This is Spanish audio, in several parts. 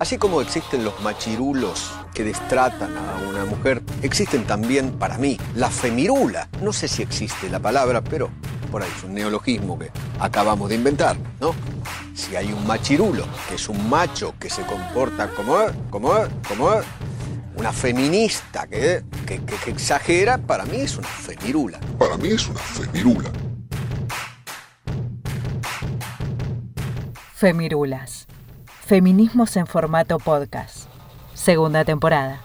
Así como existen los machirulos que destratan a una mujer, existen también, para mí, la femirula. No sé si existe la palabra, pero por ahí es un neologismo que acabamos de inventar, ¿no? Si hay un machirulo, que es un macho que se comporta como una feminista que exagera, para mí es una femirula. Para mí es una femirula. Femirulas. Feminismos en formato podcast. Segunda temporada.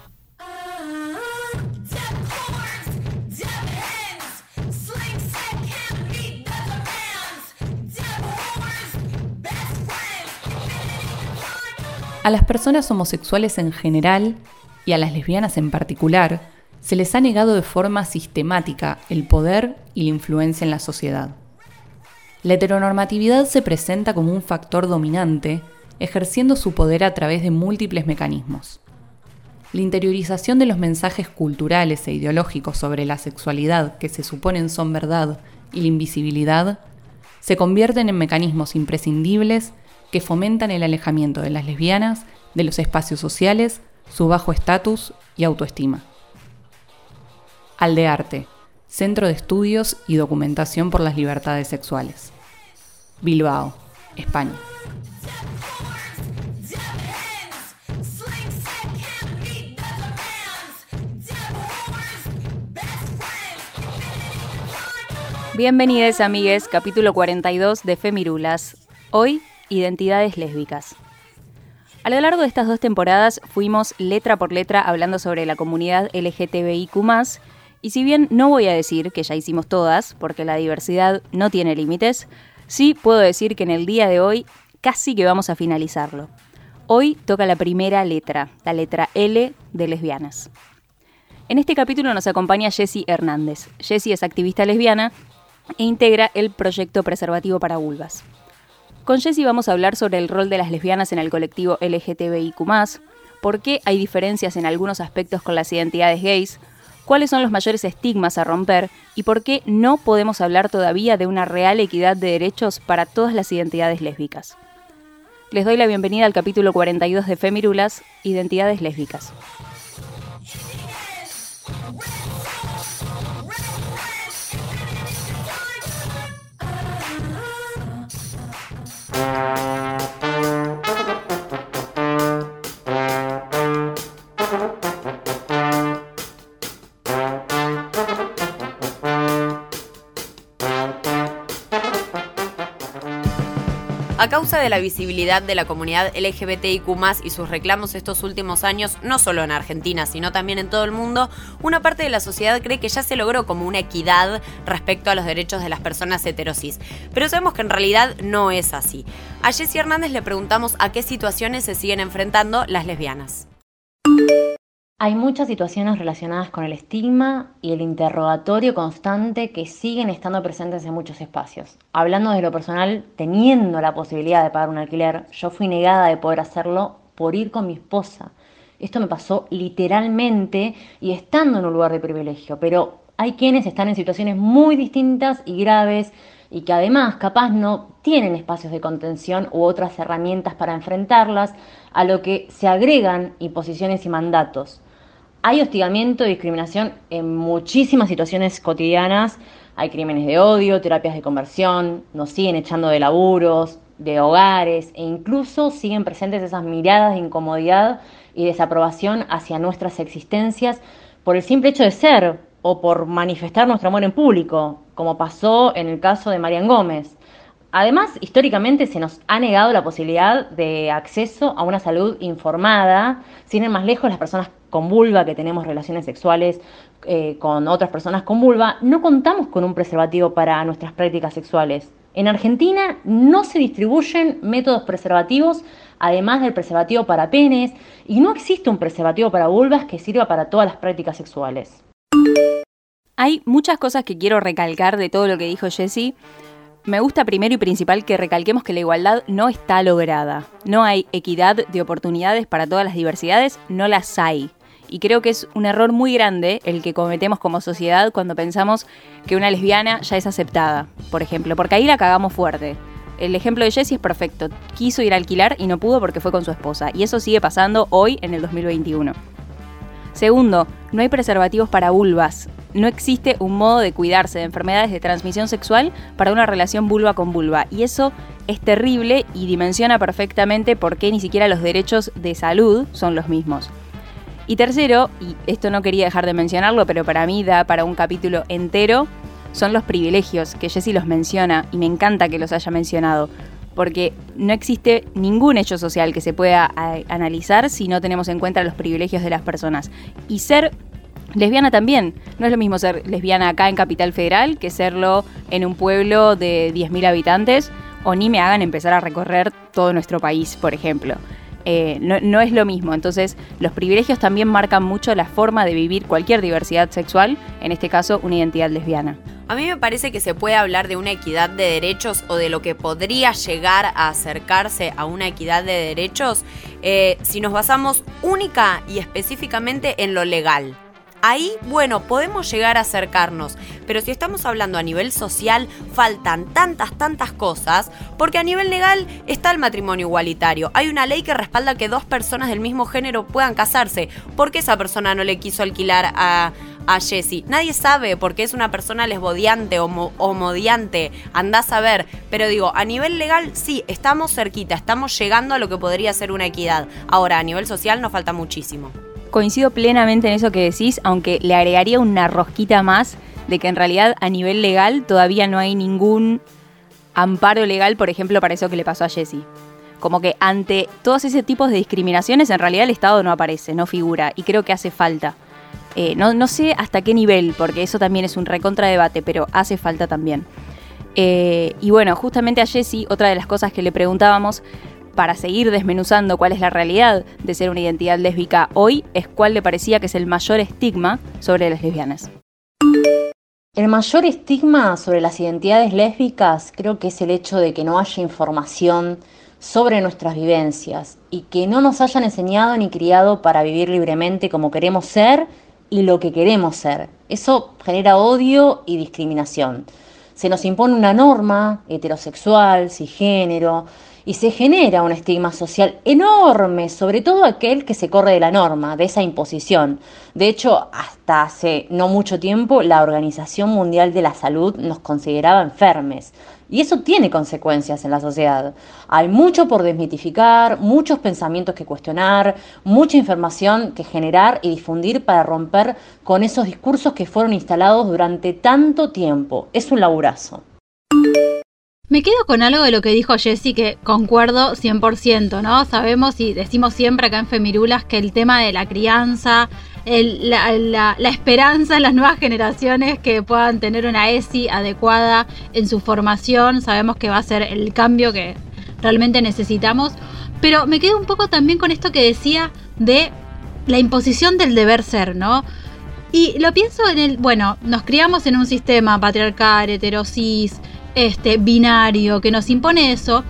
A las personas homosexuales en general y a las lesbianas en particular se les ha negado de forma sistemática el poder y la influencia en la sociedad. La heteronormatividad se presenta como un factor dominante, ejerciendo su poder a través de múltiples mecanismos. La interiorización de los mensajes culturales e ideológicos sobre la sexualidad que se suponen son verdad y la invisibilidad se convierten en mecanismos imprescindibles que fomentan el alejamiento de las lesbianas, de los espacios sociales, su bajo estatus y autoestima. Aldearte, Centro de Estudios y Documentación por las Libertades Sexuales. Bilbao, España. Bienvenidos, amigues, capítulo 42 de Femirulas. Hoy, identidades lésbicas. A lo largo de estas dos temporadas fuimos letra por letra hablando sobre la comunidad LGTBIQ+, y si bien no voy a decir que ya hicimos todas, porque la diversidad no tiene límites, sí puedo decir que en el día de hoy casi que vamos a finalizarlo. Hoy toca la primera letra, la letra L de lesbianas. En este capítulo nos acompaña Jessy Hernández. Jessy es activista lesbiana e integra el Proyecto Preservativo para vulvas. Con Jessy vamos a hablar sobre el rol de las lesbianas en el colectivo LGTBIQ+, por qué hay diferencias en algunos aspectos con las identidades gays, cuáles son los mayores estigmas a romper y por qué no podemos hablar todavía de una real equidad de derechos para todas las identidades lésbicas. Les doy la bienvenida al capítulo 42 de Femirulas, Identidades Lésbicas. A causa de la visibilidad de la comunidad LGBTIQ+ y sus reclamos estos últimos años, no solo en Argentina, sino también en todo el mundo, una parte de la sociedad cree que ya se logró como una equidad respecto a los derechos de las personas heterosis. Pero sabemos que en realidad no es así. A Jessy Hernández le preguntamos a qué situaciones se siguen enfrentando las lesbianas. Hay muchas situaciones relacionadas con el estigma y el interrogatorio constante que siguen estando presentes en muchos espacios. Hablando de lo personal, teniendo la posibilidad de pagar un alquiler, yo fui negada de poder hacerlo por ir con mi esposa. Esto me pasó literalmente y estando en un lugar de privilegio, pero hay quienes están en situaciones muy distintas y graves y que además capaz no tienen espacios de contención u otras herramientas para enfrentarlas, a lo que se agregan imposiciones y mandatos. Hay hostigamiento y discriminación en muchísimas situaciones cotidianas. Hay crímenes de odio, terapias de conversión, nos siguen echando de laburos, de hogares, e incluso siguen presentes esas miradas de incomodidad y desaprobación hacia nuestras existencias por el simple hecho de ser o por manifestar nuestro amor en público, como pasó en el caso de Marian Gómez. Además, históricamente se nos ha negado la posibilidad de acceso a una salud informada. Sin ir más lejos, las personas con vulva que tenemos relaciones sexuales con otras personas con vulva, no contamos con un preservativo para nuestras prácticas sexuales. En Argentina no se distribuyen métodos preservativos, además del preservativo para penes, y no existe un preservativo para vulvas que sirva para todas las prácticas sexuales. Hay muchas cosas que quiero recalcar de todo lo que dijo Jessy. Me gusta primero y principal que recalquemos que la igualdad no está lograda. No hay equidad de oportunidades para todas las diversidades, no las hay. Y creo que es un error muy grande el que cometemos como sociedad cuando pensamos que una lesbiana ya es aceptada, por ejemplo, porque ahí la cagamos fuerte. El ejemplo de Jessy es perfecto. Quiso ir a alquilar y no pudo porque fue con su esposa. Y eso sigue pasando hoy en el 2021. Segundo, no hay preservativos para vulvas. No existe un modo de cuidarse de enfermedades de transmisión sexual para una relación vulva con vulva. Y eso es terrible y dimensiona perfectamente por qué ni siquiera los derechos de salud son los mismos. Y tercero, y esto no quería dejar de mencionarlo, pero para mí da para un capítulo entero, son los privilegios, que Jessy los menciona, y me encanta que los haya mencionado, porque no existe ningún hecho social que se pueda analizar si no tenemos en cuenta los privilegios de las personas. Y ser lesbiana también. No es lo mismo ser lesbiana acá en Capital Federal que serlo en un pueblo de 10.000 habitantes, o ni me hagan empezar a recorrer todo nuestro país, por ejemplo. No es lo mismo. Entonces, los privilegios también marcan mucho la forma de vivir cualquier diversidad sexual, en este caso, una identidad lesbiana. A mí me parece que se puede hablar de una equidad de derechos o de lo que podría llegar a acercarse a una equidad de derechos si nos basamos única y específicamente en lo legal. Ahí, bueno, podemos llegar a acercarnos, pero si estamos hablando a nivel social, faltan tantas cosas, porque a nivel legal está el matrimonio igualitario. Hay una ley que respalda que dos personas del mismo género puedan casarse. ¿Por qué esa persona no le quiso alquilar a Jessy? Nadie sabe, porque es una persona lesbodiante o homodiante, andá a saber. Pero digo, a nivel legal sí, estamos cerquita, estamos llegando a lo que podría ser una equidad. Ahora, a nivel social nos falta muchísimo. Coincido plenamente en eso que decís, aunque le agregaría una rosquita más de que en realidad a nivel legal todavía no hay ningún amparo legal, por ejemplo, para eso que le pasó a Jessy. Como que ante todos ese tipos de discriminaciones, en realidad el Estado no aparece, no figura, y creo que hace falta. No sé hasta qué nivel, porque eso también es un recontradebate, pero hace falta también. Y bueno, justamente a Jessy, otra de las cosas que le preguntábamos, para seguir desmenuzando cuál es la realidad de ser una identidad lésbica hoy, es cuál le parecía que es el mayor estigma sobre las lesbianas. El mayor estigma sobre las identidades lésbicas creo que es el hecho de que no haya información sobre nuestras vivencias y que no nos hayan enseñado ni criado para vivir libremente como queremos ser y lo que queremos ser. Eso genera odio y discriminación. Se nos impone una norma heterosexual, cisgénero, y se genera un estigma social enorme, sobre todo aquel que se corre de la norma, de esa imposición. De hecho, hasta hace no mucho tiempo, la Organización Mundial de la Salud nos consideraba enfermes. Y eso tiene consecuencias en la sociedad. Hay mucho por desmitificar, muchos pensamientos que cuestionar, mucha información que generar y difundir para romper con esos discursos que fueron instalados durante tanto tiempo. Es un laburazo. Me quedo con algo de lo que dijo Jessy, que concuerdo 100%, ¿no? Sabemos y decimos siempre acá en Femirulas que el tema de la crianza, la esperanza en las nuevas generaciones que puedan tener una ESI adecuada en su formación, sabemos que va a ser el cambio que realmente necesitamos. Pero me quedo un poco también con esto que decía de la imposición del deber ser, ¿no? Y lo pienso nos criamos en un sistema patriarcal, heterosis, binario, que nos impone eso,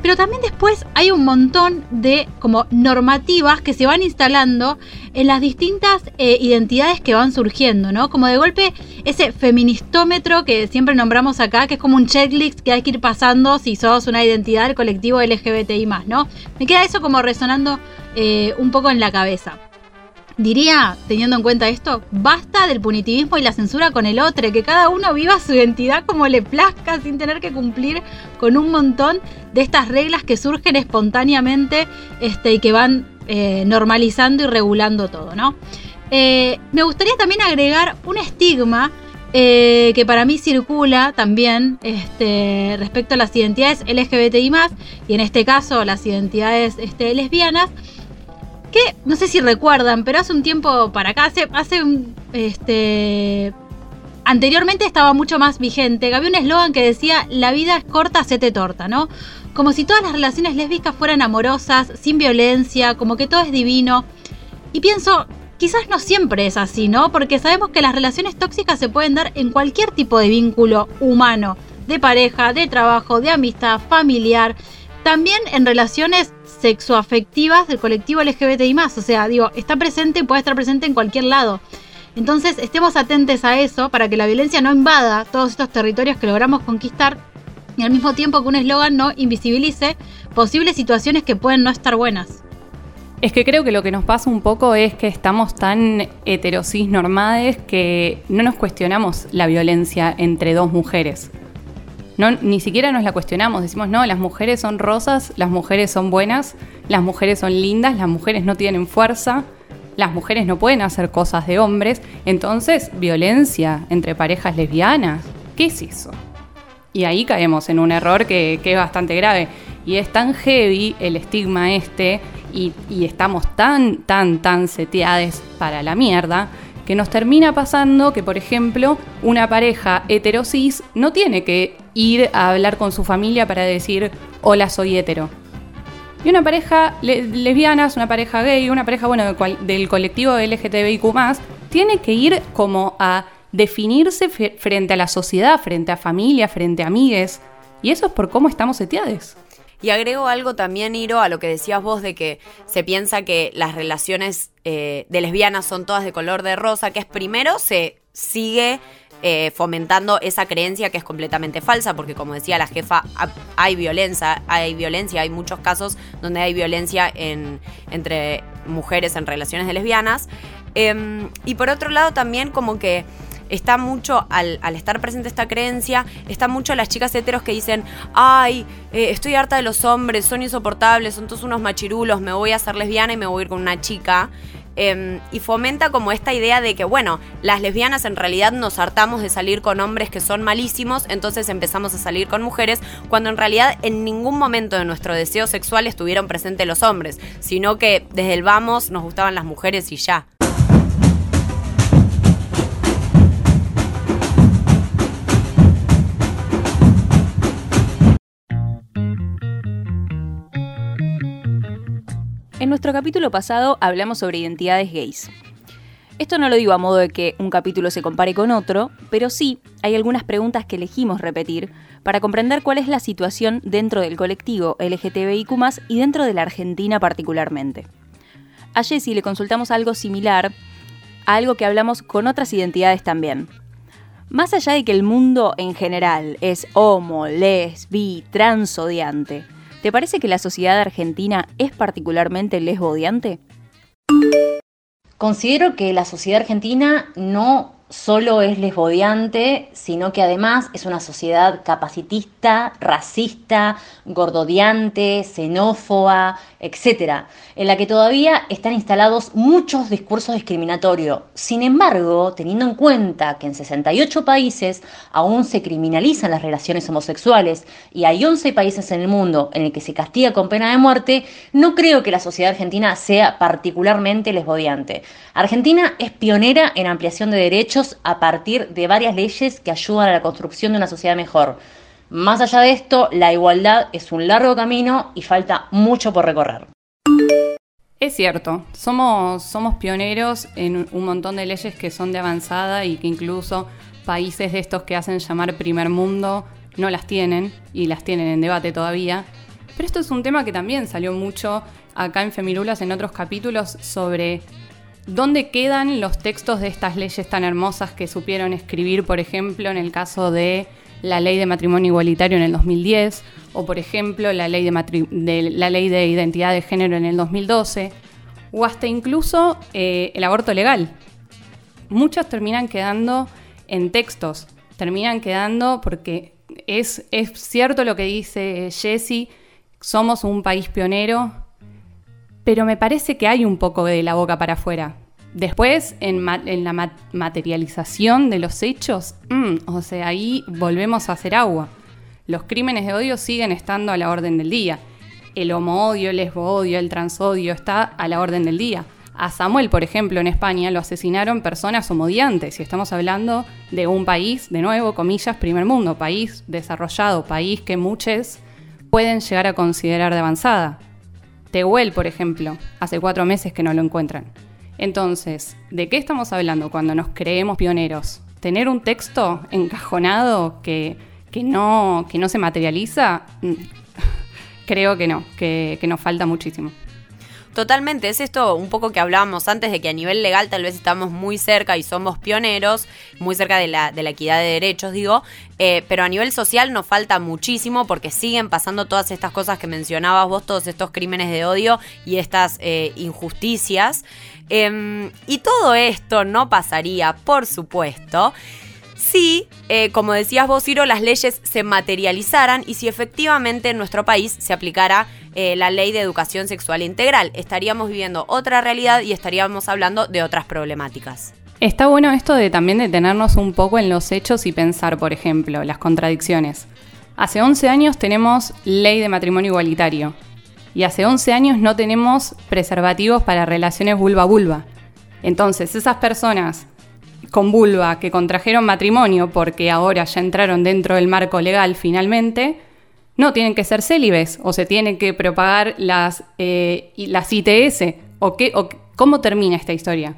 pero también después hay un montón de como normativas que se van instalando en las distintas identidades que van surgiendo, ¿no? Como de golpe ese feministómetro que siempre nombramos acá, que es como un checklist que hay que ir pasando si sos una identidad del colectivo LGBTI+, ¿no? Me queda eso como resonando un poco en la cabeza. Diría, teniendo en cuenta esto, basta del punitivismo y la censura con el otro, que cada uno viva su identidad como le plazca, sin tener que cumplir con un montón de estas reglas que surgen espontáneamente y que van normalizando y regulando todo, ¿no? Me gustaría también agregar un estigma que para mí circula también respecto a las identidades LGBTI+, y en este caso las identidades lesbianas, que no sé si recuerdan, pero hace un tiempo para acá, anteriormente estaba mucho más vigente, había un eslogan que decía: la vida es corta, hacete torta, ¿no? Como si todas las relaciones lésbicas fueran amorosas, sin violencia, como que todo es divino. Y pienso, quizás no siempre es así, ¿no? Porque sabemos que las relaciones tóxicas se pueden dar en cualquier tipo de vínculo humano, de pareja, de trabajo, de amistad, familiar, también en relaciones sexoafectivas del colectivo LGBTI+, o sea, está presente y puede estar presente en cualquier lado. Entonces, estemos atentos a eso para que la violencia no invada todos estos territorios que logramos conquistar y al mismo tiempo que un eslogan no invisibilice posibles situaciones que pueden no estar buenas. Es que creo que lo que nos pasa un poco es que estamos tan heterosis normades que no nos cuestionamos la violencia entre dos mujeres. No, ni siquiera nos la cuestionamos, decimos no, las mujeres son rosas, las mujeres son buenas, las mujeres son lindas, las mujeres no tienen fuerza, las mujeres no pueden hacer cosas de hombres, entonces violencia entre parejas lesbianas, ¿qué es eso? Y ahí caemos en un error que es bastante grave, y es tan heavy el estigma este, y estamos tan seteadas para la mierda, que nos termina pasando que, por ejemplo, una pareja heterosis no tiene que ir a hablar con su familia para decir hola, soy hetero. Y una pareja lesbiana, una pareja gay, una pareja del colectivo LGTBIQ+, tiene que ir como a definirse frente a la sociedad, frente a familia, frente a amigues. Y eso es por cómo estamos seteadas. Y agrego algo también, Iro, a lo que decías vos de que se piensa que las relaciones de lesbianas son todas de color de rosa, que es primero se sigue fomentando esa creencia que es completamente falsa, porque como decía la jefa, hay violencia, hay muchos casos donde hay violencia entre mujeres en relaciones de lesbianas. Y por otro lado también como que está mucho, al estar presente esta creencia, está mucho las chicas heteros que dicen estoy harta de los hombres, son insoportables, son todos unos machirulos, me voy a hacer lesbiana y me voy a ir con una chica. Y fomenta como esta idea de que, bueno, las lesbianas en realidad nos hartamos de salir con hombres que son malísimos, entonces empezamos a salir con mujeres, cuando en realidad en ningún momento de nuestro deseo sexual estuvieron presentes los hombres, sino que desde el vamos nos gustaban las mujeres y ya. En nuestro capítulo pasado hablamos sobre identidades gays. Esto no lo digo a modo de que un capítulo se compare con otro, pero sí hay algunas preguntas que elegimos repetir para comprender cuál es la situación dentro del colectivo LGTBIQ+, y dentro de la Argentina particularmente. A Jessy le consultamos algo similar a algo que hablamos con otras identidades también. Más allá de que el mundo en general es homo, les, bi, trans odiante, ¿te parece que la sociedad argentina es particularmente lesbodiante? Considero que la sociedad argentina no solo es lesbodiante, sino que además es una sociedad capacitista, racista, gordodiante, xenófoba, etc., en la que todavía están instalados muchos discursos discriminatorios. Sin embargo, teniendo en cuenta que en 68 países aún se criminalizan las relaciones homosexuales y hay 11 países en el mundo en el que se castiga con pena de muerte, no creo que la sociedad argentina sea particularmente lesbodiante. Argentina es pionera en ampliación de derechos a partir de varias leyes que ayudan a la construcción de una sociedad mejor. Más allá de esto, la igualdad es un largo camino y falta mucho por recorrer. Es cierto, somos pioneros en un montón de leyes que son de avanzada y que incluso países de estos que hacen llamar primer mundo no las tienen y las tienen en debate todavía. Pero esto es un tema que también salió mucho acá en Femilulas en otros capítulos sobre ¿dónde quedan los textos de estas leyes tan hermosas que supieron escribir, por ejemplo, en el caso de la Ley de Matrimonio Igualitario en el 2010, o por ejemplo, la Ley de Identidad de Género en el 2012, o hasta incluso el aborto legal? Muchas terminan quedando en textos, terminan quedando porque es cierto lo que dice Jessy, somos un país pionero, pero me parece que hay un poco de la boca para afuera. Después, en la materialización de los hechos, ahí volvemos a hacer agua. Los crímenes de odio siguen estando a la orden del día. El homo-odio, el lesbo-odio, el transodio está a la orden del día. A Samuel, por ejemplo, en España, lo asesinaron personas homodiantes. Y estamos hablando de un país, de nuevo, comillas, primer mundo, país desarrollado, país que muchos pueden llegar a considerar de avanzada. Tehuel, por ejemplo, hace 4 meses que no lo encuentran. Entonces, ¿de qué estamos hablando cuando nos creemos pioneros? ¿Tener un texto encajonado que no se materializa? Creo que no, que nos falta muchísimo. Totalmente, es esto un poco que hablábamos antes de que a nivel legal tal vez estamos muy cerca y somos pioneros, muy cerca de la equidad de derechos, digo, pero a nivel social nos falta muchísimo porque siguen pasando todas estas cosas que mencionabas vos, todos estos crímenes de odio y estas injusticias. Y todo esto no pasaría, por supuesto, si, como decías vos, Ciro, las leyes se materializaran y si efectivamente en nuestro país se aplicara la ley de educación sexual integral. Estaríamos viviendo otra realidad y estaríamos hablando de otras problemáticas. Está bueno esto de también detenernos un poco en los hechos y pensar, por ejemplo, las contradicciones. Hace 11 años tenemos ley de matrimonio igualitario y hace 11 años no tenemos preservativos para relaciones vulva-vulva. Entonces, esas personas con vulva que contrajeron matrimonio porque ahora ya entraron dentro del marco legal finalmente, no tienen que ser célibes o se tienen que propagar las ITS. ¿O cómo termina esta historia?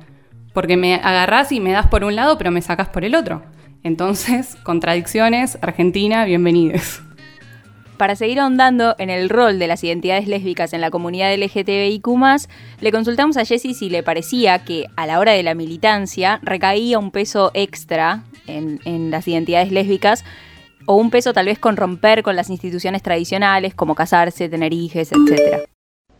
Porque me agarrás y me das por un lado pero me sacás por el otro. Entonces, contradicciones, Argentina, bienvenidos. Para seguir ahondando en el rol de las identidades lésbicas en la comunidad LGTBIQ+, le consultamos a Jessy si le parecía que a la hora de la militancia recaía un peso extra en las identidades lésbicas o un peso tal vez con romper con las instituciones tradicionales como casarse, tener hijos, etc.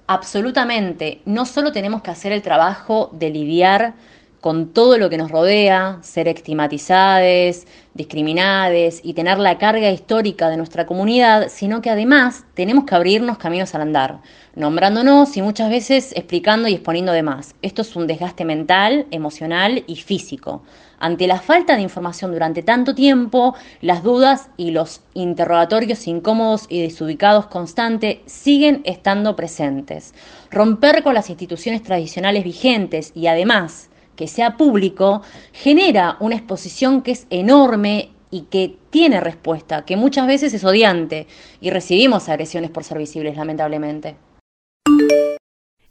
Absolutamente. No solo tenemos que hacer el trabajo de lidiar con todo lo que nos rodea, ser estigmatizadas, discriminadas y tener la carga histórica de nuestra comunidad, sino que además tenemos que abrirnos caminos al andar, nombrándonos y muchas veces explicando y exponiendo de más. Esto es un desgaste mental, emocional y físico. Ante la falta de información durante tanto tiempo, las dudas y los interrogatorios incómodos y desubicados constantes siguen estando presentes. Romper con las instituciones tradicionales vigentes y además que sea público, genera una exposición que es enorme y que tiene respuesta, que muchas veces es odiante, y recibimos agresiones por ser visibles, lamentablemente.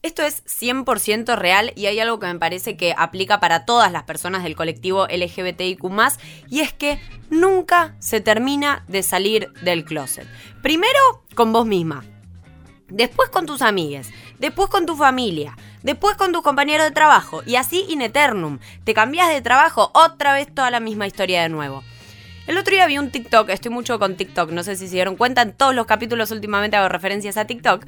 Esto es 100% real y hay algo que me parece que aplica para todas las personas del colectivo LGBTIQ+, y es que nunca se termina de salir del closet. Primero, con vos misma. Después con tus amigues, después con tu familia, después con tus compañeros de trabajo y así in eternum. Te cambias de trabajo, otra vez toda la misma historia de nuevo. El otro día vi un TikTok, estoy mucho con TikTok, no sé si se dieron cuenta, en todos los capítulos últimamente hago referencias a TikTok.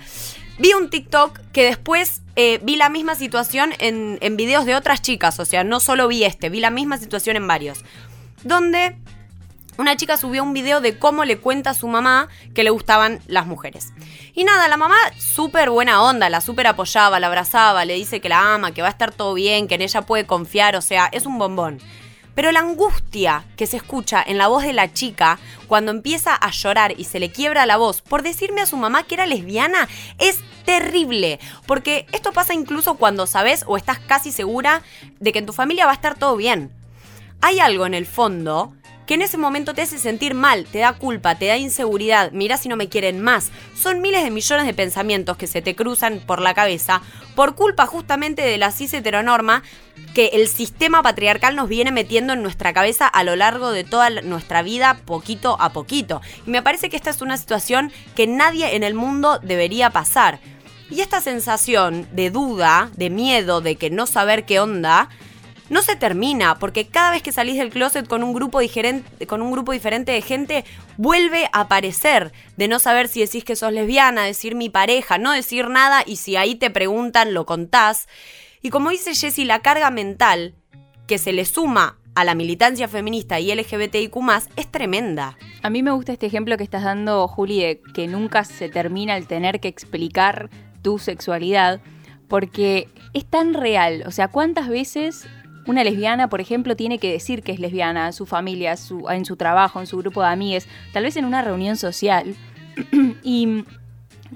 Vi un TikTok que después vi la misma situación en videos de otras chicas, o sea, no solo vi este, vi la misma situación en varios, donde una chica subió un video de cómo le cuenta a su mamá que le gustaban las mujeres. Y nada, la mamá súper buena onda, la súper apoyaba, la abrazaba, le dice que la ama, que va a estar todo bien, que en ella puede confiar, o sea, es un bombón. Pero la angustia que se escucha en la voz de la chica cuando empieza a llorar y se le quiebra la voz por decirme a su mamá que era lesbiana es terrible. Porque esto pasa incluso cuando sabes o estás casi segura de que en tu familia va a estar todo bien. Hay algo en el fondo que en ese momento te hace sentir mal, te da culpa, te da inseguridad, mirá si no me quieren más. Son miles de millones de pensamientos que se te cruzan por la cabeza por culpa justamente de la cis heteronorma que el sistema patriarcal nos viene metiendo en nuestra cabeza a lo largo de toda nuestra vida, poquito a poquito. Y me parece que esta es una situación que nadie en el mundo debería pasar. Y esta sensación de duda, de miedo, de que no saber qué onda, no se termina, porque cada vez que salís del closet con un grupo diferente de gente, vuelve a aparecer. De no saber si decís que sos lesbiana, decir mi pareja, no decir nada, y si ahí te preguntan, lo contás. Y como dice Jessy, la carga mental que se le suma a la militancia feminista y LGBTIQ+, es tremenda. A mí me gusta este ejemplo que estás dando, Juli, de que nunca se termina el tener que explicar tu sexualidad, porque es tan real. O sea, ¿cuántas veces una lesbiana, por ejemplo, tiene que decir que es lesbiana en su familia, en su trabajo, en su grupo de amigues, tal vez en una reunión social? ¿Y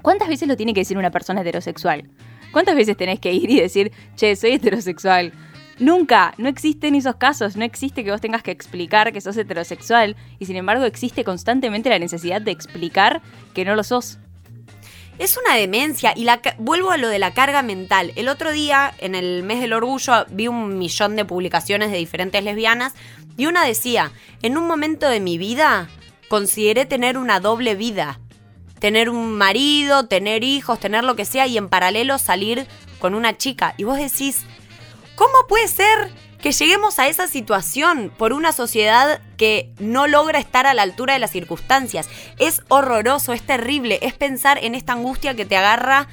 cuántas veces lo tiene que decir una persona heterosexual? ¿Cuántas veces tenés que ir y decir, che, soy heterosexual? Nunca, no existen esos casos, no existe que vos tengas que explicar que sos heterosexual y sin embargo existe constantemente la necesidad de explicar que no lo sos. Es una demencia y vuelvo a lo de la carga mental. El otro día, en el mes del orgullo, vi 1 millón de publicaciones de diferentes lesbianas y una decía, en un momento de mi vida consideré tener una doble vida. Tener un marido, tener hijos, tener lo que sea y en paralelo salir con una chica. Y vos decís, ¿cómo puede ser que lleguemos a esa situación por una sociedad que no logra estar a la altura de las circunstancias? Es horroroso, es terrible, es pensar en esta angustia que te agarra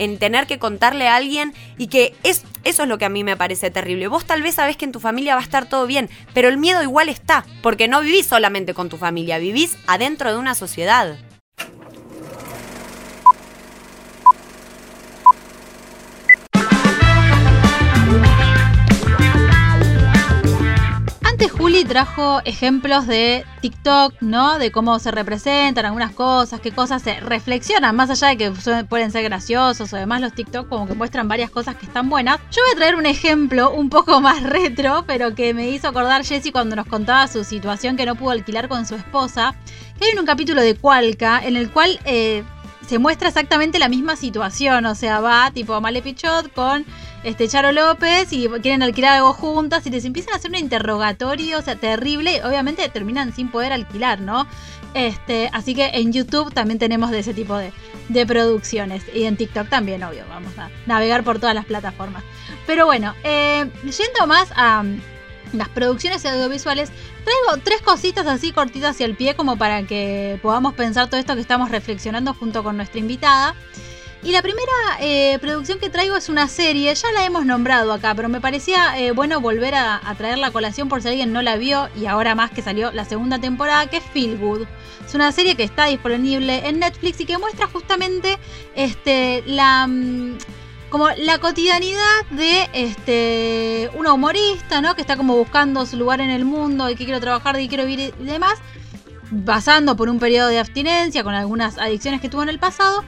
en tener que contarle a alguien y que eso es lo que a mí me parece terrible. Vos tal vez sabés que en tu familia va a estar todo bien, pero el miedo igual está, porque no vivís solamente con tu familia, vivís adentro de una sociedad. Juli trajo ejemplos de TikTok, ¿no? De cómo se representan algunas cosas, qué cosas se reflexionan, más allá de que pueden ser graciosos o demás, los TikTok como que muestran varias cosas que están buenas. Yo voy a traer un ejemplo un poco más retro, pero que me hizo acordar Jessy cuando nos contaba su situación que no pudo alquilar con su esposa, que hay un capítulo de Cualca en el cual se muestra exactamente la misma situación, o sea, va tipo a Malepichot con... Charo López y quieren alquilar algo juntas y les empiezan a hacer un interrogatorio, o sea, terrible, y obviamente terminan sin poder alquilar, ¿no? Así que en YouTube también tenemos de ese tipo de producciones y en TikTok también, obvio, vamos a navegar por todas las plataformas. Pero bueno, yendo más a las producciones audiovisuales, traigo tres cositas así cortitas y al pie como para que podamos pensar todo esto que estamos reflexionando junto con nuestra invitada. Y la primera producción que traigo es una serie, ya la hemos nombrado acá, pero me parecía bueno volver a traer la colación por si alguien no la vio, y ahora más que salió la segunda temporada, que es Feel Good. Es una serie que está disponible en Netflix y que muestra justamente como la cotidianidad de una humorista, ¿no? Que está como buscando su lugar en el mundo, de qué quiero trabajar, de qué quiero vivir y demás, pasando por un periodo de abstinencia con algunas adicciones que tuvo en el pasado.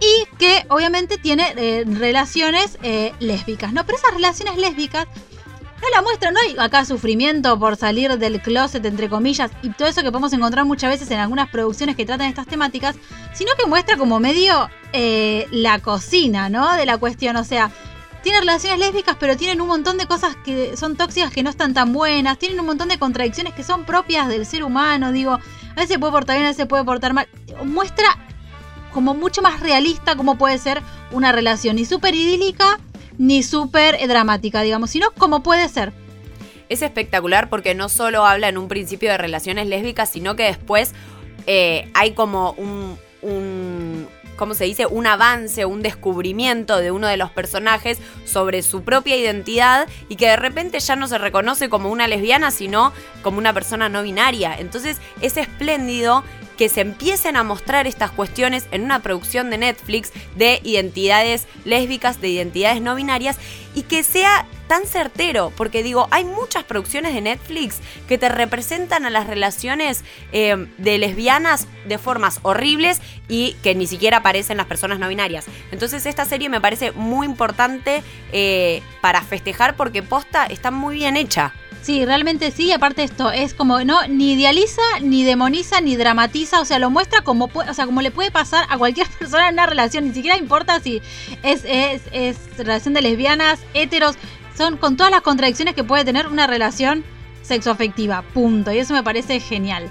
Y que obviamente tiene relaciones lésbicas, ¿no? Pero esas relaciones lésbicas no la muestran, ¿no? Hay acá sufrimiento por salir del closet, entre comillas, y todo eso que podemos encontrar muchas veces en algunas producciones que tratan estas temáticas, sino que muestra como medio la cocina, ¿no? De la cuestión, o sea, tienen relaciones lésbicas, pero tienen un montón de cosas que son tóxicas, que no están tan buenas, tienen un montón de contradicciones que son propias del ser humano, digo, a veces se puede portar bien, a veces se puede portar mal, muestra... como mucho más realista como puede ser una relación, ni súper idílica ni súper dramática, digamos, sino como puede ser. Es espectacular porque no solo habla en un principio de relaciones lésbicas, sino que después hay como un ¿cómo se dice? Un avance, un descubrimiento de uno de los personajes sobre su propia identidad y que de repente ya no se reconoce como una lesbiana, sino como una persona no binaria. Entonces es espléndido que se empiecen a mostrar estas cuestiones en una producción de Netflix de identidades lésbicas, de identidades no binarias, y que sea tan certero, porque digo, hay muchas producciones de Netflix que te representan a las relaciones de lesbianas de formas horribles y que ni siquiera aparecen las personas no binarias. Entonces esta serie me parece muy importante para festejar porque posta está muy bien hecha. Sí, realmente sí, aparte esto es como no ni idealiza, ni demoniza, ni dramatiza, o sea, lo muestra como, o sea, como le puede pasar a cualquier persona en una relación, ni siquiera importa si es relación de lesbianas, heteros, son con todas las contradicciones que puede tener una relación sexoafectiva, punto, y eso me parece genial.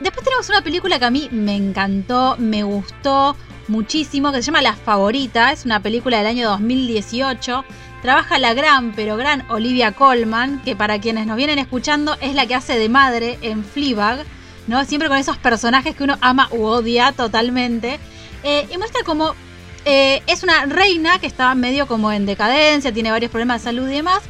Después tenemos una película que a mí me encantó, me gustó muchísimo, que se llama La Favorita, es una película del año 2018. Trabaja la gran Olivia Colman, que para quienes nos vienen escuchando es la que hace de madre en Fleabag, ¿no? Siempre con esos personajes que uno ama u odia totalmente. Y muestra como es una reina que está medio como en decadencia, tiene varios problemas de salud y demás.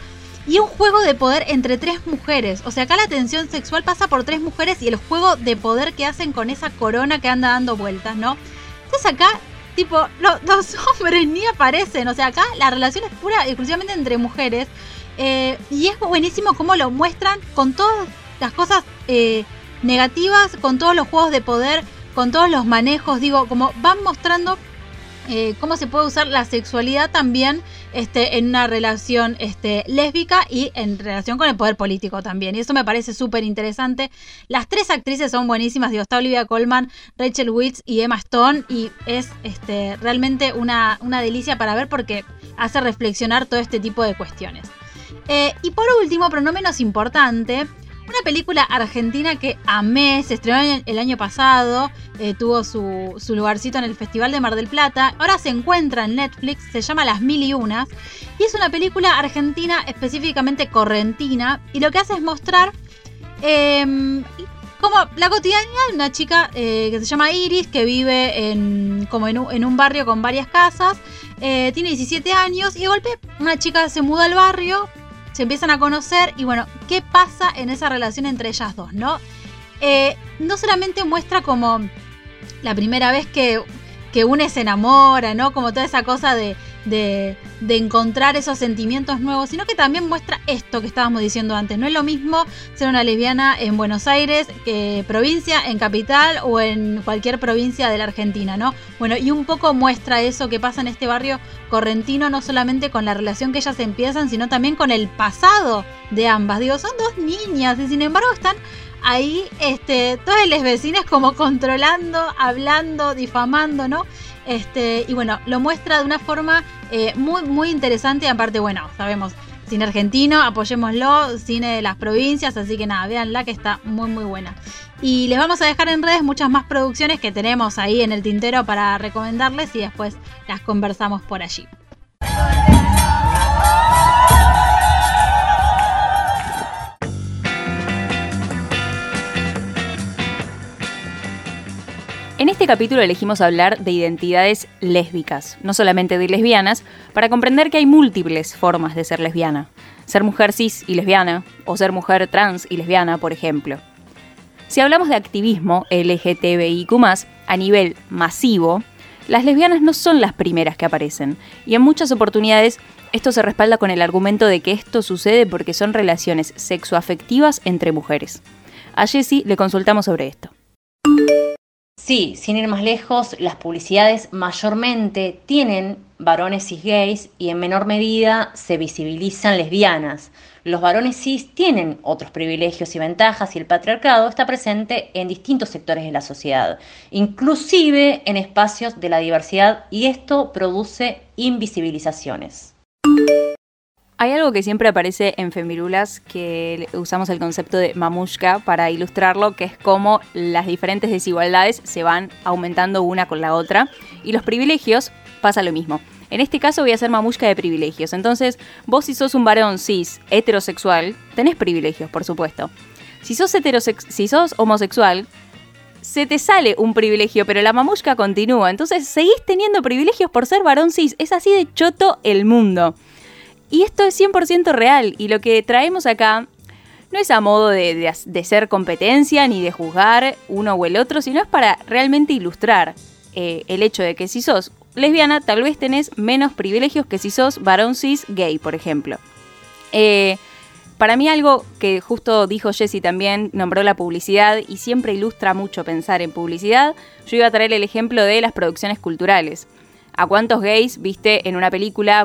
Y un juego de poder entre tres mujeres. O sea, acá la tensión sexual pasa por tres mujeres y el juego de poder que hacen con esa corona que anda dando vueltas, ¿no? Entonces acá... tipo, los hombres ni aparecen. O sea, acá la relación es pura, exclusivamente entre mujeres. Y es buenísimo cómo lo muestran con todas las cosas negativas, con todos los juegos de poder, con todos los manejos. Digo, como van mostrando cómo se puede usar la sexualidad también en una relación lésbica y en relación con el poder político también. Y eso me parece súper interesante. Las tres actrices son buenísimas. Digo, está Olivia Colman, Rachel Weisz y Emma Stone. Y es realmente una delicia para ver porque hace reflexionar todo este tipo de cuestiones. Y por último, pero no menos importante, una película argentina que amé, se estrenó el año pasado, tuvo su lugarcito en el Festival de Mar del Plata. Ahora se encuentra en Netflix, se llama Las Mil y Unas, y es una película argentina, específicamente correntina, y lo que hace es mostrar como la cotidiana de una chica que se llama Iris, que vive en un barrio con varias casas, tiene 17 años y de golpe una chica se muda al barrio, se empiezan a conocer y bueno, ¿qué pasa en esa relación entre ellas dos, no? No solamente muestra como la primera vez que une se enamora, ¿no? Como toda esa cosa de encontrar esos sentimientos nuevos, sino que también muestra esto que estábamos diciendo antes. No es lo mismo ser una lesbiana en Buenos Aires, provincia, en capital o en cualquier provincia de la Argentina, ¿no? Bueno, y un poco muestra eso que pasa en este barrio correntino, no solamente con la relación que ellas empiezan, sino también con el pasado de ambas. Digo, son dos niñas y sin embargo están ahí todos los vecinos como controlando, hablando, difamando, ¿no? Y bueno, lo muestra de una forma muy, muy interesante. Y aparte, bueno, sabemos, cine argentino, apoyémoslo, cine de las provincias, así que nada, véanla que está muy, muy buena. Y les vamos a dejar en redes muchas más producciones que tenemos ahí en el tintero para recomendarles y después las conversamos por allí. En este capítulo elegimos hablar de identidades lésbicas, no solamente de lesbianas, para comprender que hay múltiples formas de ser lesbiana. Ser mujer cis y lesbiana, o ser mujer trans y lesbiana, por ejemplo. Si hablamos de activismo LGTBIQ+, a nivel masivo, las lesbianas no son las primeras que aparecen, y en muchas oportunidades esto se respalda con el argumento de que esto sucede porque son relaciones sexoafectivas entre mujeres. A Jessy le consultamos sobre esto. Sí, sin ir más lejos, las publicidades mayormente tienen varones cis gays y en menor medida se visibilizan lesbianas. Los varones cis tienen otros privilegios y ventajas y el patriarcado está presente en distintos sectores de la sociedad, inclusive en espacios de la diversidad, y esto produce invisibilizaciones. Hay algo que siempre aparece en Femirulas, que usamos el concepto de mamushka para ilustrarlo, que es cómo las diferentes desigualdades se van aumentando una con la otra, y los privilegios pasa lo mismo. En este caso voy a hacer mamushka de privilegios. Entonces, vos si sos un varón cis heterosexual, tenés privilegios, por supuesto. Si sos homosexual, se te sale un privilegio, pero la mamushka continúa. Entonces, seguís teniendo privilegios por ser varón cis. Es así de choto el mundo. Y esto es 100% real, y lo que traemos acá no es a modo de ser competencia ni de juzgar uno o el otro, sino es para realmente ilustrar el hecho de que si sos lesbiana tal vez tenés menos privilegios que si sos varón cis gay, por ejemplo. Para mí algo que justo dijo Jessy también, nombró la publicidad, y siempre ilustra mucho pensar en publicidad. Yo iba a traer el ejemplo de las producciones culturales. ¿A cuántos gays viste en una película?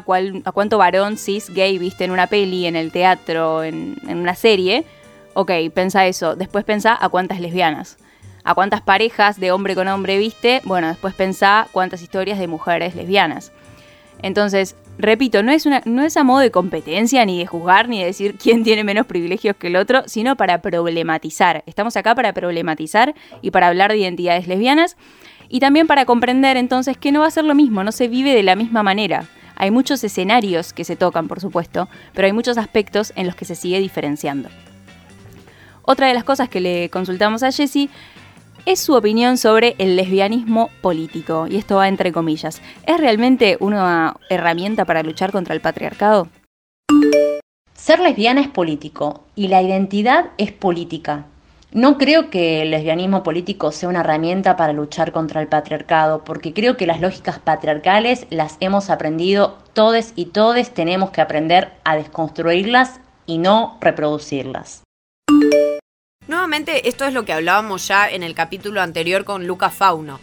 ¿A cuánto varón cis gay viste en una peli, en el teatro, en una serie? Ok, pensá eso. Después pensá a cuántas lesbianas. ¿A cuántas parejas de hombre con hombre viste? Bueno, después pensá cuántas historias de mujeres lesbianas. Entonces, repito, no es a modo de competencia, ni de juzgar, ni de decir quién tiene menos privilegios que el otro, sino para problematizar. Estamos acá para problematizar y para hablar de identidades lesbianas. Y también para comprender entonces que no va a ser lo mismo, no se vive de la misma manera. Hay muchos escenarios que se tocan, por supuesto, pero hay muchos aspectos en los que se sigue diferenciando. Otra de las cosas que le consultamos a Jessy es su opinión sobre el lesbianismo político, y esto va entre comillas. ¿Es realmente una herramienta para luchar contra el patriarcado? Ser lesbiana es político y la identidad es política. No creo que el lesbianismo político sea una herramienta para luchar contra el patriarcado, porque creo que las lógicas patriarcales las hemos aprendido todes y todes, tenemos que aprender a desconstruirlas y no reproducirlas. Nuevamente, esto es lo que hablábamos ya en el capítulo anterior con Luca Fauno.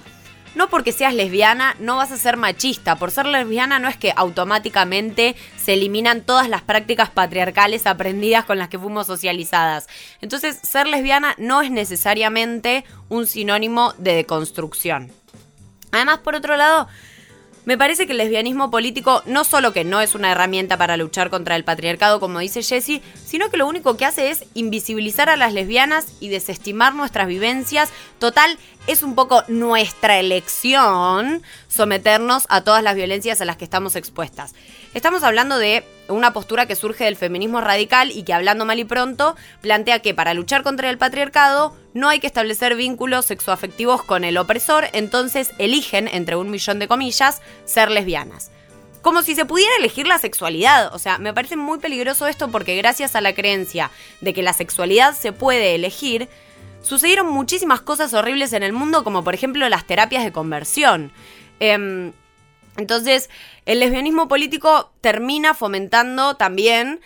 No porque seas lesbiana no vas a ser machista. Por ser lesbiana no es que automáticamente se eliminan todas las prácticas patriarcales aprendidas con las que fuimos socializadas. Entonces, ser lesbiana no es necesariamente un sinónimo de deconstrucción. Además, por otro lado, Me parece que el lesbianismo político no solo que no es una herramienta para luchar contra el patriarcado, como dice Jessy, sino que lo único que hace es invisibilizar a las lesbianas y desestimar nuestras vivencias. Total, es un poco nuestra elección someternos a todas las violencias a las que estamos expuestas. Estamos hablando de una postura que surge del feminismo radical y que, hablando mal y pronto, plantea que para luchar contra el patriarcado no hay que establecer vínculos sexoafectivos con el opresor, entonces eligen, entre un millón de comillas, ser lesbianas. Como si se pudiera elegir la sexualidad. O sea, me parece muy peligroso esto porque gracias a la creencia de que la sexualidad se puede elegir, sucedieron muchísimas cosas horribles en el mundo, como por ejemplo las terapias de conversión. Entonces, el lesbianismo político termina fomentando también,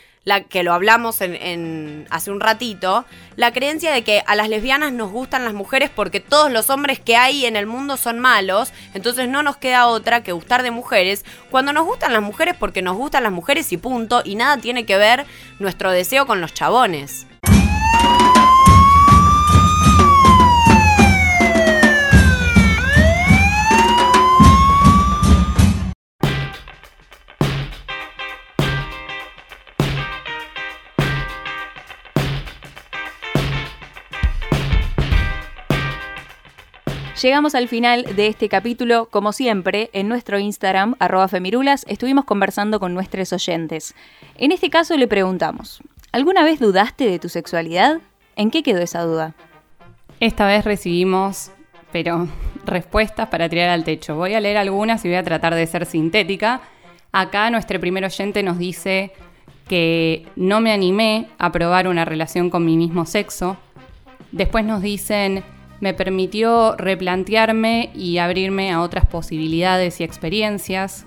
que lo hablamos hace un ratito, la creencia de que a las lesbianas nos gustan las mujeres porque todos los hombres que hay en el mundo son malos, entonces no nos queda otra que gustar de mujeres, cuando nos gustan las mujeres porque nos gustan las mujeres y punto, y nada tiene que ver nuestro deseo con los chabones. Llegamos al final de este capítulo. Como siempre, en nuestro Instagram, @femirulas, estuvimos conversando con nuestros oyentes. En este caso le preguntamos, ¿alguna vez dudaste de tu sexualidad? ¿En qué quedó esa duda? Esta vez recibimos, pero respuestas para tirar al techo. Voy a leer algunas y voy a tratar de ser sintética. Acá nuestro primer oyente nos dice que no me animé a probar una relación con mi mismo sexo. Después nos dicen... Me permitió replantearme y abrirme a otras posibilidades y experiencias.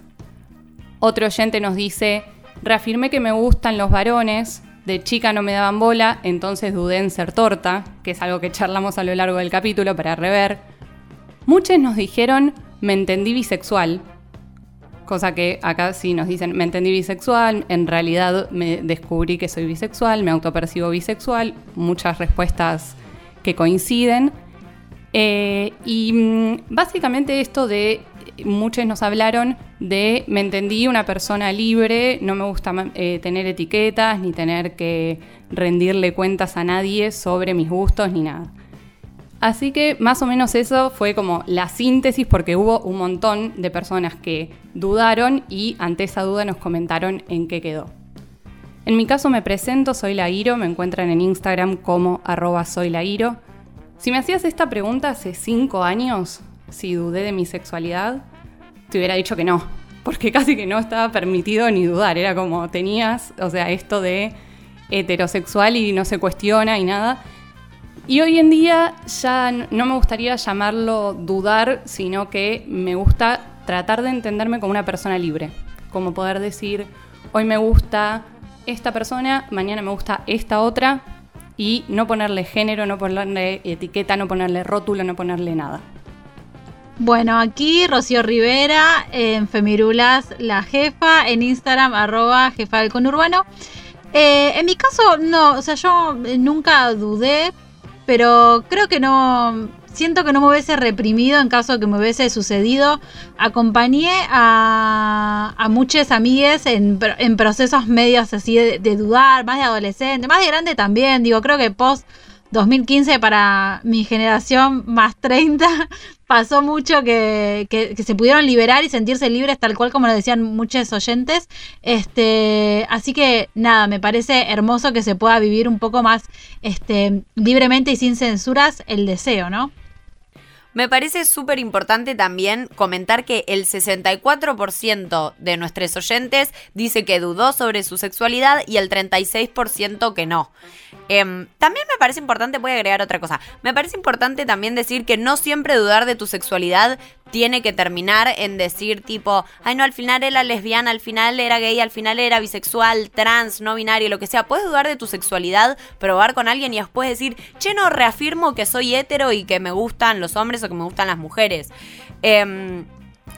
Otro oyente nos dice, reafirmé que me gustan los varones, de chica no me daban bola, entonces dudé en ser torta, que es algo que charlamos a lo largo del capítulo para rever. Muchos nos dijeron, me entendí bisexual, cosa que acá sí nos dicen, me entendí bisexual, en realidad me descubrí que soy bisexual, me autopercibo bisexual, muchas respuestas que coinciden. Y básicamente esto de, muchos nos hablaron de, me entendí una persona libre, no me gusta tener etiquetas, ni tener que rendirle cuentas a nadie sobre mis gustos, ni nada. Así que más o menos eso fue como la síntesis, porque hubo un montón de personas que dudaron y ante esa duda nos comentaron en qué quedó. En mi caso me presento, soy Lairo, me encuentran en Instagram como @soylairo. Si me hacías esta pregunta hace 5 años, si dudé de mi sexualidad, te hubiera dicho que no, porque casi que no estaba permitido ni dudar, era como tenías, o sea, esto de heterosexual y no se cuestiona y nada. Y hoy en día ya no me gustaría llamarlo dudar, sino que me gusta tratar de entenderme como una persona libre, como poder decir, hoy me gusta esta persona, mañana me gusta esta otra, y no ponerle género, no ponerle etiqueta, no ponerle rótulo, no ponerle nada. Bueno, aquí Rocío Rivera, en Femirulas la jefa, en Instagram @jefa del conurbano. En mi caso, no, o sea, yo nunca dudé, pero creo que no, siento que no me hubiese reprimido en caso que me hubiese sucedido. Acompañé a muchas amigas en procesos medios así de dudar, más de adolescente, más de grande también. Digo, creo que post 2015 para mi generación más 30 pasó mucho que se pudieron liberar y sentirse libres, tal cual como lo decían muchos oyentes. Así que nada, me parece hermoso que se pueda vivir un poco más libremente y sin censuras el deseo, ¿no? Me parece súper importante también comentar que el 64% de nuestros oyentes dice que dudó sobre su sexualidad y el 36% que no. También me parece importante, voy a agregar otra cosa, me parece importante también decir que no siempre dudar de tu sexualidad tiene que terminar en decir tipo, ay no, al final era lesbiana, al final era gay, al final era bisexual, trans, no binario, lo que sea. Puedes dudar de tu sexualidad, probar con alguien y después decir, che, no, reafirmo que soy hetero y que me gustan los hombres o que me gustan las mujeres.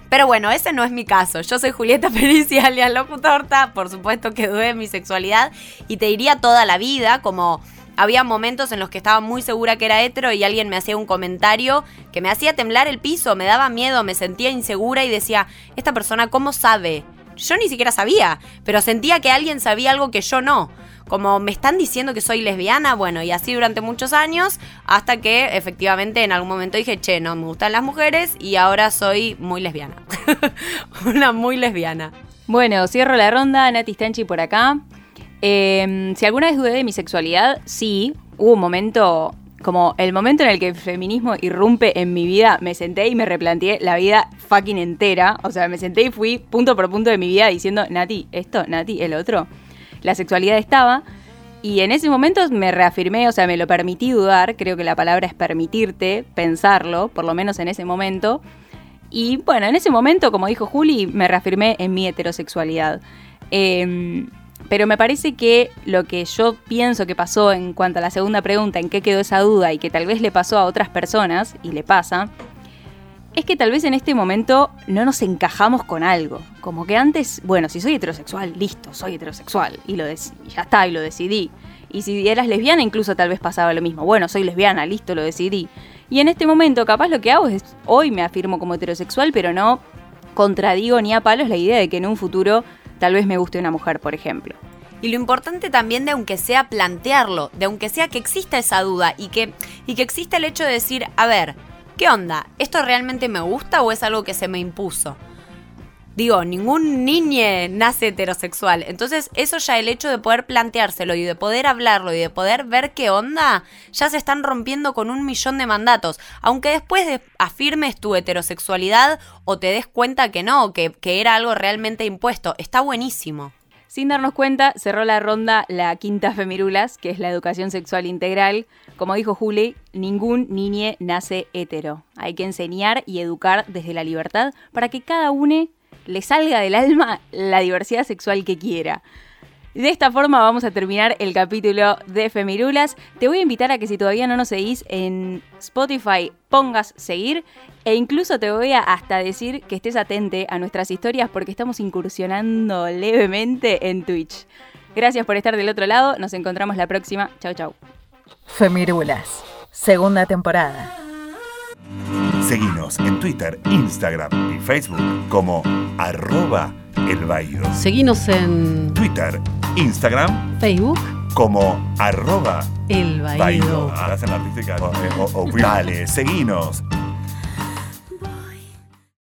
Pero bueno, ese no es mi caso. Yo soy Julieta Perici, alias locutorta. Por supuesto que dudé de mi sexualidad y te diría toda la vida, como había momentos en los que estaba muy segura que era hetero y alguien me hacía un comentario que me hacía temblar el piso, me daba miedo, me sentía insegura y decía, ¿esta persona cómo sabe? Yo ni siquiera sabía, pero sentía que alguien sabía algo que yo no. Como, ¿me están diciendo que soy lesbiana? Bueno, y así durante muchos años, hasta que efectivamente en algún momento dije, che, no, me gustan las mujeres y ahora soy muy lesbiana. Una muy lesbiana. Bueno, cierro la ronda, Naty Stanchi por acá. Si alguna vez dudé de mi sexualidad, sí, hubo un momento, como el momento en el que el feminismo irrumpe en mi vida, me senté y me replanteé la vida fucking entera. O sea, me senté y fui punto por punto de mi vida diciendo, Naty, esto, Naty, el otro. La sexualidad estaba, y en ese momento me reafirmé, o sea, me lo permití dudar, creo que la palabra es permitirte pensarlo, por lo menos en ese momento. Y bueno, en ese momento, como dijo Juli, me reafirmé en mi heterosexualidad. Pero me parece que lo que yo pienso que pasó en cuanto a la segunda pregunta, en qué quedó esa duda y que tal vez le pasó a otras personas, y le pasa, es que tal vez en este momento no nos encajamos con algo. Como que antes, bueno, si soy heterosexual, listo, soy heterosexual. Y ya está, y lo decidí. Y si eras lesbiana, incluso tal vez pasaba lo mismo. Bueno, soy lesbiana, listo, lo decidí. Y en este momento, capaz lo que hago es, hoy me afirmo como heterosexual, pero no contradigo ni a palos la idea de que en un futuro tal vez me guste una mujer, por ejemplo. Y lo importante también de aunque sea plantearlo, de aunque sea que exista esa duda y que exista el hecho de decir, a ver, ¿qué onda? ¿Esto realmente me gusta o es algo que se me impuso? Digo, ningún niñe nace heterosexual. Entonces, eso ya el hecho de poder planteárselo y de poder hablarlo y de poder ver qué onda, ya se están rompiendo con 1.000.000 de mandatos. Aunque después afirmes tu heterosexualidad o te des cuenta que no, que era algo realmente impuesto. Está buenísimo. Sin darnos cuenta, cerró la ronda la quinta Femirulas, que es la educación sexual integral. Como dijo Juli, ningún niñe nace hetero. Hay que enseñar y educar desde la libertad para que cada une le salga del alma la diversidad sexual que quiera. De esta forma vamos a terminar el capítulo de Femirulas. Te voy a invitar a que si todavía no nos seguís en Spotify, pongas seguir. E incluso te voy a hasta decir que estés atente a nuestras historias porque estamos incursionando levemente en Twitch. Gracias por estar del otro lado. Nos encontramos la próxima. Chau, chau. Femirulas, segunda temporada. Seguinos en Twitter, Instagram y Facebook como @elbairo. Seguinos en Twitter, Instagram, Facebook como @elbairo. Dale, seguinos.